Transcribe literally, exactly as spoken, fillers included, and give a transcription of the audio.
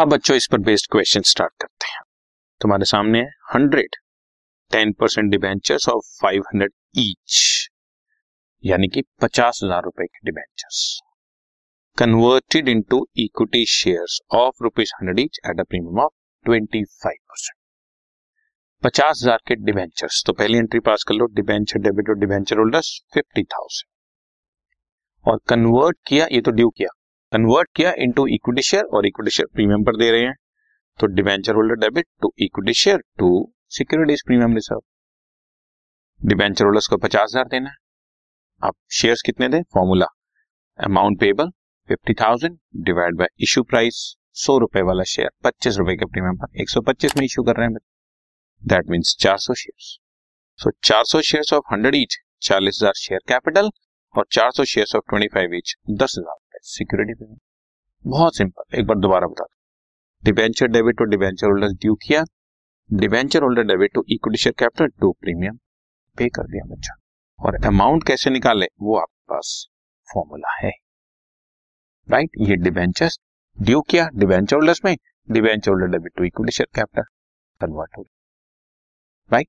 अब बच्चों इस पर बेस्ड क्वेश्चन स्टार्ट करते हैं। तुम्हारे सामने है hundred ten percent debentures of five hundred each, यानी कि पचास हजार रुपए के debentures converted into equity shares of rupees hundred each at a premium of twenty five percent. पचास हजार के डिबेंचर्स, तो पहली एंट्री पास कर लो, डिबेंचर डेबिट और डिबेंचर होल्डर्स फिफ्टी थाउजेंड और कन्वर्ट किया, ये तो ड्यू किया, कन्वर्ट किया इनटू इक्विटी शेयर और इक्विटी शेयर प्रीमियम पर दे रहे हैं, तो debenture holder debit to equity share to securities premium reserve. Debenture holders को पचास हजार देना है, आप शेयर्स कितने दें, formula amount payable fifty thousand divide by issue price, सौ रुपए वाला शेयर पच्चीस रुपए के प्रीमियम पर एक सौ पच्चीस में इशू कर रहे हैं, दैट मीन्स चार सौ शेयर्स। सो चार सौ शेयर्स ऑफ हंड्रेड ईच चालीस हजार शेयर कैपिटल और चार सौ shares of twenty five each दस हजार सिक्योरिटी पेमेंट। बहुत सिंपल, एक बार दोबारा बता दो, debenture debit to debenture holder due किया, debenture holder debit to equity share capital to premium पे कर दिया बच्चा। और अमाउंट कैसे निकाले वो आपके पास फॉर्मूला है, राइट right? ये डिबेंचर ड्यू किया डिबेंचर होल्डर्स में, debenture holder debit to equity share capital convert हो, राइट।